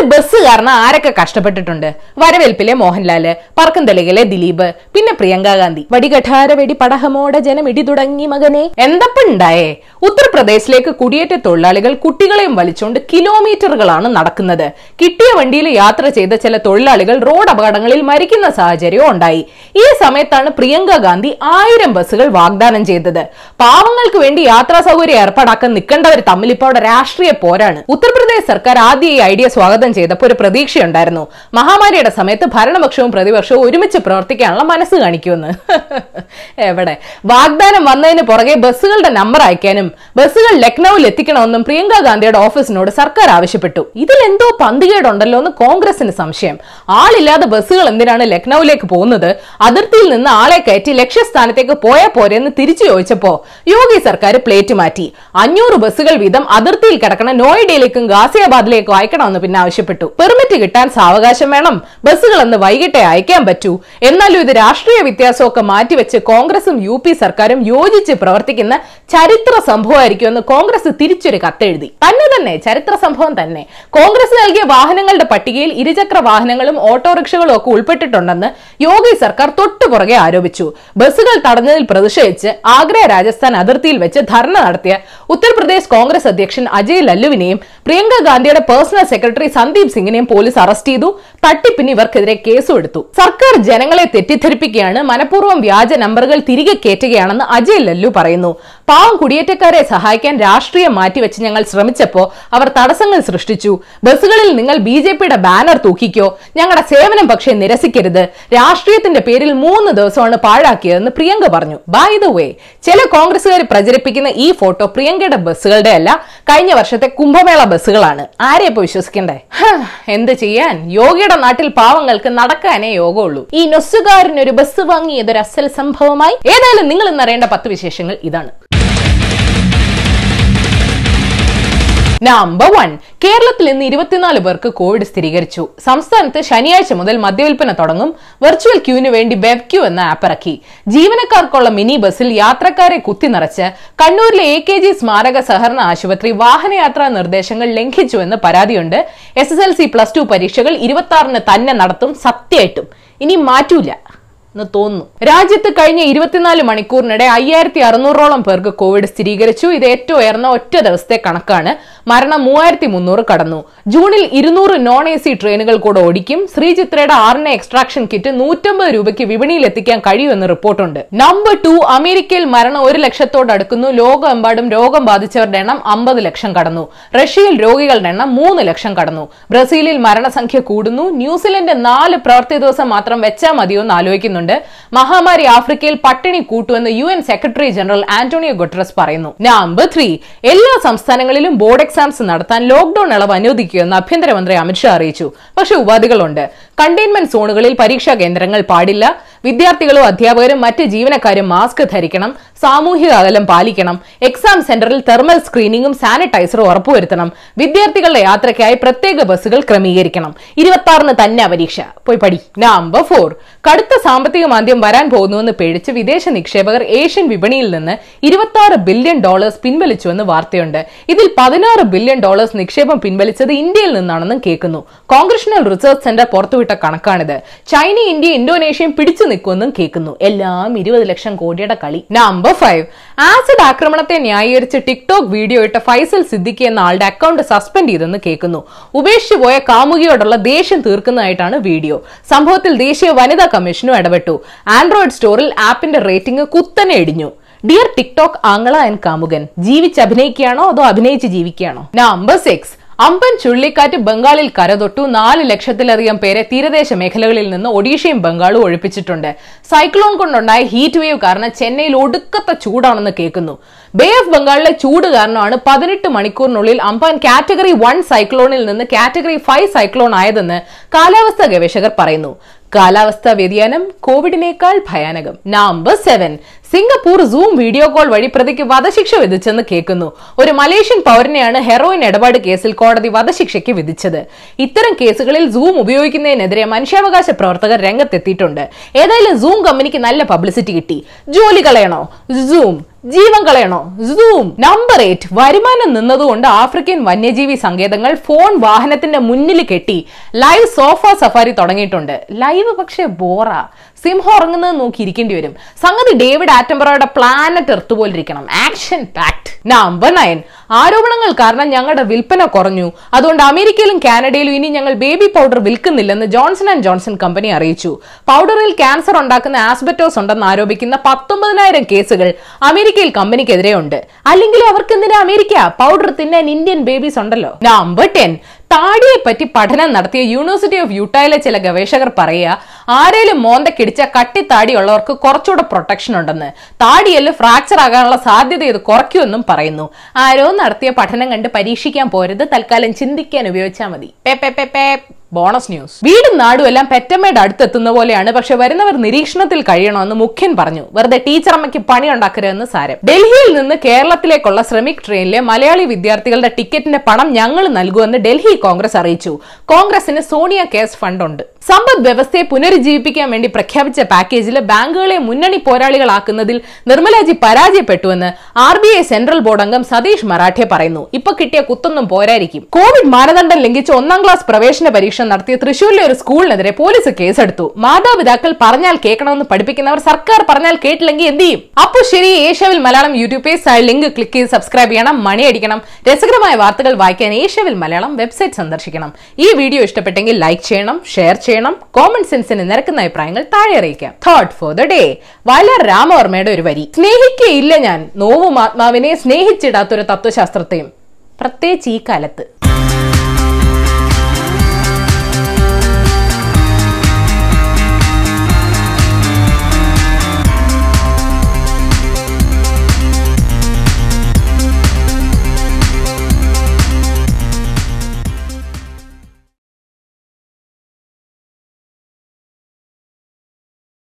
ഒരു ബസ് കാരണം ആരൊക്കെ കഷ്ടപ്പെട്ടിട്ടുണ്ട്. വരവേൽപ്പിലെ മോഹൻലാല്, പറക്കന്തലയിലെ ദിലീപ്, പിന്നെ പ്രിയങ്കാ ഗാന്ധി. വടികഠാര വെടി പടഹമോടെ ജനം ഇടി തുടങ്ങി മകനെ. എന്തപ്പുണ്ടായേ? ഉത്തർപ്രദേശിലേക്ക് കുടിയേറ്റ തൊഴിലാളികൾ കുട്ടികളെയും വലിച്ചുകൊണ്ട് കിലോമീറ്ററുകളാണ് നടക്കുന്നത്. കിട്ടിയ വണ്ടിയിൽ യാത്ര ചെയ്ത ചില തൊഴിലാളികൾ റോഡ് അപകടങ്ങളിൽ മരിക്കുന്ന സാഹചര്യവും ഉണ്ടായി. ഈ സമയത്താണ് പ്രിയങ്കാ ഗാന്ധി 1000 ബസ്സുകൾ വാഗ്ദാനം ചെയ്തത്. പാവങ്ങൾക്ക് വേണ്ടി യാത്രാ സൗകര്യം ഏർപ്പാടാക്കാൻ നിൽക്കേണ്ടവർ തമ്മിൽ ഇപ്പോൾ അവിടെ രാഷ്ട്രീയ പോരാണ്. ഉത്തർപ്രദേശ് സർക്കാർ ആദ്യം ഈ ഐഡിയ സ്വാഗതം ചെയ്തപ്പോൾ ഒരു പ്രതീക്ഷയുണ്ടായിരുന്നു, മഹാമാരിയുടെ സമയത്ത് ഭരണപക്ഷവും പ്രതിപക്ഷവും ഒരുമിച്ച് പ്രവർത്തിക്കാനുള്ള മനസ്സ് കാണിക്കുമെന്ന്. എവിടെ? വാഗ്ദാനം വന്നതിന് പുറകെ ബസ്സുകളുടെ നമ്പർ അയക്കാനും ബസ്സുകൾ ലക്നൌവിൽ എത്തിക്കണമെന്നും പ്രിയങ്കാ ഗാന്ധിയുടെ ഓഫീസിനോട് സർക്കാർ ആവശ്യപ്പെട്ടു. ഇതിലെന്തോ പന്തികേടുണ്ടല്ലോ എന്ന് കോൺഗ്രസിന് സംശയം. ആളില്ലാതെ ബസ്സുകൾ എന്തിനാണ് ലക്നൌവിലേക്ക് പോകുന്നത്? അതിർത്തിയിൽ നിന്ന് ആളെ കയറ്റി ലക്ഷ്യസ്ഥാനത്തേക്ക് പോയാൽ പോരെന്ന് തിരിച്ചു ചോദിച്ചപ്പോ യോഗി സർക്കാർ പ്ലേറ്റ് മാറ്റി. 500 ബസ്സുകൾ വീതം അതിർത്തിയിൽ കിടക്കണ നോയിഡയിലേക്കും ഗാസിയാബാദിലേക്കും അയക്കണമെന്ന് പിന്നെ ആവശ്യപ്പെട്ടു. പെർമിറ്റ് കിട്ടാൻ സാവകാശം വേണം, ബസ്സുകളെന്ന് വൈകിട്ടേ അയക്കാൻ പറ്റൂ. എന്നാലും ഇത് രാഷ്ട്രീയ വ്യത്യാസമൊക്കെ മാറ്റിവെച്ച് കോൺഗ്രസും UP സർക്കാരും യോജിച്ച് പ്രവർത്തിക്കുന്ന ചരിത്ര സംഭവമായിരിക്കുമെന്ന് കോൺഗ്രസ് തിരിച്ചൊരു കത്തെഴുതി. തന്നെ ചരിത്ര സംഭവം തന്നെ. കോൺഗ്രസ് നൽകിയ വാഹനങ്ങളുടെ പട്ടികയിൽ ഇരുചക്ര വാഹനങ്ങളും ഓട്ടോറിക്ഷകളും ഒക്കെ ഉൾപ്പെട്ടിട്ടുണ്ടെന്ന് യോഗി സർക്കാർ തൊട്ടുപുറകെ ആരോപിച്ചു. ബസ്സുകൾ തടഞ്ഞതിൽ പ്രതിഷേധിച്ച് ആഗ്ര രാജസ്ഥാൻ അതിർത്തിയിൽ വെച്ച് ധർണ നടത്തിയ ഉത്തർപ്രദേശ് കോൺഗ്രസ് അധ്യക്ഷൻ അജയ് ലല്ലുവിനെയും പ്രിയങ്ക ഗാന്ധിയുടെ പേഴ്സണൽ സെക്രട്ടറി സന്ദീപ് സിംഗിനെയും പോലീസ് അറസ്റ്റ് ചെയ്തു. തട്ടിപ്പിന് ഇവർക്കെതിരെ കേസും എടുത്തു. സർക്കാർ ജനങ്ങളെ തെറ്റിദ്ധരിപ്പിക്കുകയാണ്, മനഃപൂർവ്വം വ്യാജ നമ്പറുകൾ തിരികെ കയറ്റുകയാണെന്ന് അജയ് ലല്ലു പറയുന്നു. പാവം കുടിയേറ്റക്കാരെ സഹായിക്കാൻ രാഷ്ട്രീയം മാറ്റിവെച്ച് ഞങ്ങൾ ശ്രമിച്ചപ്പോൾ അവർ തടസ്സങ്ങൾ സൃഷ്ടിച്ചു. ബസ്സുകളിൽ നിങ്ങൾ BJPയുടെ ബാനർ തൂക്കിക്കോ, ഞങ്ങളുടെ സേവനം പക്ഷേ നിരസിക്കരുത്. രാഷ്ട്രീയത്തിന്റെ പേരിൽ 3 ദിവസമാണ് പാഴാക്കിയതെന്ന് പ്രിയങ്ക പറഞ്ഞു. ബൈ ദ വേ, ചില കോൺഗ്രസുകാർ പ്രചരിപ്പിക്കുന്ന ഈ ഫോട്ടോ പ്രിയങ്കയുടെ ബസ്സുകളുടെ അല്ല, കഴിഞ്ഞ വർഷത്തെ കുംഭമേള ബസ്സുകളാണ്. ആരെ ഇപ്പൊ വിശ്വസിക്കണ്ടേ? എന്ത് ചെയ്യാൻ, യോഗിയുടെ നാട്ടിൽ പാവങ്ങൾക്ക് നടക്കാനേ യോഗമുള്ളൂ. ഈ നൊസുകാരനൊരു ബസ് വാങ്ങിയതൊരു അസൽ സംഭവമായി. ഏതായാലും നിങ്ങൾ ഇന്നറിയേണ്ട 10 വിശേഷങ്ങൾ ഇതാണ്. Number 1, കേരളത്തിൽ ഇന്ന് 24 പേർക്ക് കോവിഡ് സ്ഥിരീകരിച്ചു. സംസ്ഥാനത്ത് ശനിയാഴ്ച മുതൽ മദ്യവിൽപ്പന തുടങ്ങും. വെർച്വൽ ക്യൂവിന് വേണ്ടി ബെവ്ക്യൂ എന്ന ആപ്പ് ഇറക്കി. ജീവനക്കാർക്കുള്ള മിനി ബസ്സിൽ യാത്രക്കാരെ കുത്തി നിറച്ച്. കണ്ണൂരിലെ AKG സ്മാരക സഹകരണ ആശുപത്രി വാഹനയാത്രാ നിർദ്ദേശങ്ങൾ ലംഘിച്ചുവെന്ന് പരാതിയുണ്ട്. SSLC+2 പരീക്ഷകൾ 26-ന് തന്നെ നടത്തും. സത്യമായിട്ടും ഇനി മാറ്റൂല എന്ന് തോന്നുന്നു. രാജ്യത്ത് കഴിഞ്ഞ 24 മണിക്കൂറിനിടെ 5600 പേർക്ക് കോവിഡ് സ്ഥിരീകരിച്ചു. ഇത് ഏറ്റവും ഉയർന്ന ഒറ്റ ദിവസത്തെ കണക്കാണ്. മരണം 3300 കടന്നു. ജൂണിൽ 200 non-AC ട്രെയിനുകൾ കൂടെ ഓടിക്കും. ശ്രീചിത്രയുടെ RNA എക്സ്ട്രാക്ഷൻ കിറ്റ് 150 രൂപയ്ക്ക് വിപണിയിൽ എത്തിക്കാൻ കഴിയുമെന്ന് റിപ്പോർട്ടുണ്ട്. Number 2, അമേരിക്കയിൽ മരണം 100,000 അടുക്കുന്നു. ലോകമെമ്പാടും രോഗം ബാധിച്ചവരുടെ എണ്ണം 50 ലക്ഷം കടന്നു. റഷ്യയിൽ രോഗികളുടെ എണ്ണം 3 ലക്ഷം കടന്നു. ബ്രസീലിൽ മരണസംഖ്യ കൂടുന്നു. ന്യൂസിലൻഡ് 4 പ്രവൃത്തി ദിവസം മാത്രം വെച്ചാൽ മതിയോന്ന് ആലോചിക്കുന്നു. മഹാമാരി ആഫ്രിക്കയിൽ പട്ടിണി കൂട്ടുമെന്ന് UN secretary general Antonio Guterres പറയുന്നു. Number 3, എല്ലാ സംസ്ഥാനങ്ങളിലും ബോർഡ് എക്സാംസ് നടത്താൻ ലോക്ഡൌൺ ഇളവ് അനുവദിക്കുമെന്ന് ആഭ്യന്തരമന്ത്രി അമിത് ഷാ അറിയിച്ചു. പക്ഷെ ഉപാധികളുണ്ട്. കണ്ടെയ്ൻമെന്റ് സോണുകളിൽ പരീക്ഷാ കേന്ദ്രങ്ങൾ പാടില്ല. വിദ്യാർത്ഥികളും അധ്യാപകരും മറ്റ് ജീവനക്കാരും മാസ്ക് ധരിക്കണം. സാമൂഹിക അകലം പാലിക്കണം. എക്സാം സെന്ററിൽ തെർമൽ സ്ക്രീനിങ്ങും സാനിറ്റൈസറും ഉറപ്പുവരുത്തണം. വിദ്യാർത്ഥികളുടെ യാത്രയ്ക്കായി പ്രത്യേക ബസ്സുകൾ ക്രമീകരിക്കണം. 26-ന് തന്നെ പരീക്ഷ. പോയി പഠി. Number 4, കടുത്ത സാമ്പത്തിക മാന്ദ്യം വരാൻ പോകുന്നുവെന്ന് പേടിച്ച് വിദേശ നിക്ഷേപകർ ഏഷ്യൻ വിപണിയിൽ നിന്ന് $26 ബില്യൺ പിൻവലിച്ചുവെന്ന് വാർത്തയുണ്ട്. ഇതിൽ $16 ബില്യൺ നിക്ഷേപം പിൻവലിച്ചത് ഇന്ത്യയിൽ നിന്നാണെന്നും കേൾക്കുന്നു. കോൺഗ്രഷണൽ റിസർച്ച് സെന്റർ പുറത്തുവിട്ട കണക്കാണിത്. ചൈന, ഇന്ത്യ, ഇന്തോനേഷ്യയും പിടിച്ചു നിൽക്കുമെന്നും കേൾക്കുന്നു. എല്ലാം 20 ലക്ഷം കോടിയുടെ കളി. Number 5, ആസിഡ് ആക്രമണത്തെ ന്യായീകരിച്ച് ടിക്ടോക്ക് വീഡിയോ ഇട്ട ഫൈസൽ സിദ്ദിഖി എന്ന ആളുടെ അക്കൗണ്ട് സസ്പെൻഡ് ചെയ്തെന്ന് കേൾക്കുന്നു. ഉപേക്ഷിച്ചു പോയ കാമുകിയോടുള്ള ദേഷ്യം തീർക്കുന്നതായിട്ടാണ് വീഡിയോ. സംഭവത്തിൽ ദേശീയ വനിതാ കമ്മീഷനും ഇടപെട്ടു. ആൻഡ്രോയിഡ് സ്റ്റോറിൽ ആപ്പിന്റെ റേറ്റിംഗ് കുത്തനെ ഇടിഞ്ഞു. ഡിയർ ടിക്ടോക്ക് ആംഗള ആൻഡ് കാമുകൻ, ജീവിച്ചഭിനയിക്കുകയാണോ അതോ അഭിനയിച്ച് ജീവിക്കുകയാണോ? Number 6, അമ്പൻ ചുഴലിക്കാറ്റ് ബംഗാളിൽ കരതൊട്ടു. 4 ലക്ഷത്തിലധികം പേരെ തീരദേശ മേഖലകളിൽ നിന്ന് ഒഡീഷയും ബംഗാളും ഒഴിപ്പിച്ചിട്ടുണ്ട്. സൈക്ലോൺ കൊണ്ടുണ്ടായ ഹീറ്റ് വേവ് കാരണം ചെന്നൈയിൽ ഒടുക്കത്തെ ചൂടാണെന്ന് കേൾക്കുന്നു. ബേ ഓഫ് ബംഗാളിലെ ചൂട് കാരണമാണ് 18 മണിക്കൂറിനുള്ളിൽ അമ്പൻ കാറ്റഗറി 1 സൈക്ലോണിൽ നിന്ന് കാറ്റഗറി 5 സൈക്ലോൺ ആയതെന്ന് കാലാവസ്ഥാ ഗവേഷകർ പറയുന്നു. കാലാവസ്ഥാ വ്യതിയാനം കോവിഡിനേക്കാൾ ഭയാനകം. Number 7, Singapore zoom video call വഴി പ്രതിക്ക് വധശിക്ഷ വിധിച്ചെന്ന് കേൾക്കുന്നു. ഒരു മലേഷ്യൻ പൗരനെയാണ് ഹെറോയിൻ ഇടപാട് കേസിൽ കോടതി വധശിക്ഷയ്ക്ക് വിധിച്ചത്. ഇത്തരം കേസുകളിൽ സൂം ഉപയോഗിക്കുന്നതിനെതിരെ മനുഷ്യാവകാശ പ്രവർത്തകർ രംഗത്തെത്തിയിട്ടുണ്ട്. ഏതായാലും സൂം കമ്പനിക്ക് നല്ല പബ്ലിസിറ്റി കിട്ടി. ജോലി കളയണോ സൂം, ജീവൻ കളയണോ സൂം? നമ്പർ 8, വരുമാനം നിന്നതുകൊണ്ട് ആഫ്രിക്കൻ വന്യജീവി സങ്കേതങ്ങൾ ഫോൺ വാഹനത്തിന്റെ മുന്നിൽ കെട്ടി ലൈവ് സോഫ സഫാരി തുടങ്ങിയിട്ടുണ്ട്. ലൈവ് പക്ഷേ ബോറാ, സിംഹം ഉറങ്ങുന്നത് നോക്കി ഇരിക്കേണ്ടി വരും. സംഗതി ഡേവിഡ് ആറ്റംബറോയുടെ പ്ലാനറ്റ് എർത്ത് പോലിരിക്കണം, ആക്ഷൻ പാക്ട്. നമ്പർ 9, ആരോപണങ്ങൾ കാരണം ഞങ്ങളുടെ വിൽപ്പന കുറഞ്ഞു, അതുകൊണ്ട് അമേരിക്കയിലും കാനഡയിലും ഇനി ഞങ്ങൾ ബേബി പൗഡർ വിൽക്കുന്നില്ലെന്ന് ജോൺസൺ ആൻഡ് ജോൺസൺ കമ്പനി അറിയിച്ചു. പൗഡറിൽ ക്യാൻസർ ഉണ്ടാക്കുന്ന ആസ്ബറ്റോസ് ഉണ്ടെന്ന് ആരോപിക്കുന്ന 19,000 കേസുകൾ അമേരിക്കയിൽ കമ്പനിക്കെതിരെ ഉണ്ട്. അല്ലെങ്കിൽ അവർക്ക് എന്തിനാ അമേരിക്ക, പൗഡർ തിന്നാൻ ഇന്ത്യൻ ബേബീസ് ഉണ്ടല്ലോ. നമ്പർ 10, താടിയെ പറ്റി പഠനം നടത്തിയ യൂണിവേഴ്സിറ്റി ഓഫ് യൂട്ടയിലെ ചില ഗവേഷകർ പറയുക, ആരേലും മോന്തക്കിടിച്ച കട്ടി താടിയുള്ളവർക്ക് കുറച്ചുകൂടെ പ്രൊട്ടക്ഷൻ ഉണ്ടെന്ന്, താടിയെല്ലാം ഫ്രാക്ചർ ആകാനുള്ള സാധ്യത ഇത് കുറയ്ക്കുമെന്നും പറയുന്നു. ആരോ നടത്തിയ പഠനം കണ്ട് പരീക്ഷിക്കാൻ പോരുത്, തൽക്കാലം ചിന്തിക്കാൻ ഉപയോഗിച്ചാൽ മതി. Bonus news. വീടും നാടും എല്ലാം പെറ്റമ്മയുടെ അടുത്തെത്തുന്ന പോലെയാണ്, പക്ഷെ വരുന്നവർ നിരീക്ഷണത്തിൽ കഴിയണമെന്ന് മുഖ്യൻ പറഞ്ഞു. വെറുതെ ടീച്ചറമ്മയ്ക്ക് പണി ഉണ്ടാക്കരുതെന്ന് സാരം. ഡൽഹിയിൽ നിന്ന് കേരളത്തിലേക്കുള്ള ശ്രമിക് ട്രെയിനിലെ മലയാളി വിദ്യാർത്ഥികളുടെ ടിക്കറ്റിന്റെ പണം ഞങ്ങൾ നൽകുമെന്ന് ഡൽഹി കോൺഗ്രസ് അറിയിച്ചു. കോൺഗ്രസിന് സോണിയ കേസ് ഫണ്ടുണ്ട്. സമ്പദ് വ്യവസ്ഥയെ പുനരുജ്ജീവിപ്പിക്കാൻ വേണ്ടി പ്രഖ്യാപിച്ച പാക്കേജിൽ ബാങ്കുകളെ മുന്നണി പോരാളികളാക്കുന്നതിൽ നിർമ്മലാജി പരാജയപ്പെട്ടുവെന്ന് RBI സെൻട്രൽ ബോർഡ് അംഗം സതീഷ് മറാഠെ പറയുന്നു. ഇപ്പൊ കിട്ടിയ കുത്തൊന്നും പോരായിരിക്കും. കോവിഡ് മാനദണ്ഡം ലംഘിച്ച് 1ാം ക്ലാസ് പ്രവേശന പരീക്ഷ നടത്തിയ തൃശൂരിലെ ഒരു സ്കൂളിനെതിരെ പോലീസ് കേസെടുത്തു. മാതാപിതാക്കൾ പറഞ്ഞാൽ കേൾക്കണമെന്ന് പഠിപ്പിക്കുന്നവർ സർക്കാർ പറഞ്ഞാൽ കേട്ടില്ലെങ്കിൽ എന്ത് ചെയ്യും? അപ്പോൾ ശരി, ഏഷ്യവിൽ Malayalam YouTube page link click ചെയ്ത് സബ്സ്ക്രൈബ് ചെയ്യണം, മണിയടിക്കണം. രസകരമായ വാർത്തകൾ വായിക്കാൻ ഏഷ്യവിൽ മലയാളം വെബ്സൈറ്റ് സന്ദർശിക്കണം. ഈ വീഡിയോ ഇഷ്ടപ്പെട്ടെങ്കിൽ ലൈക്ക് ചെയ്യണം, ഷെയർ ചെയ്യണം. കോമൺ സെൻസിന് നിരക്കുന്ന അഭിപ്രായങ്ങൾ താഴെ അറിയിക്കാം. Thought for the day, Vayalar രാമവർമ്മയുടെ ഒരു വരി. സ്നേഹിക്കയില്ല ഞാൻ നോവും ആത്മാവിനെ, സ്നേഹിച്ചിടാത്തൊരു തത്വശാസ്ത്രത്തെയും, പ്രത്യേകിച്ച് ഈ കാലത്ത്.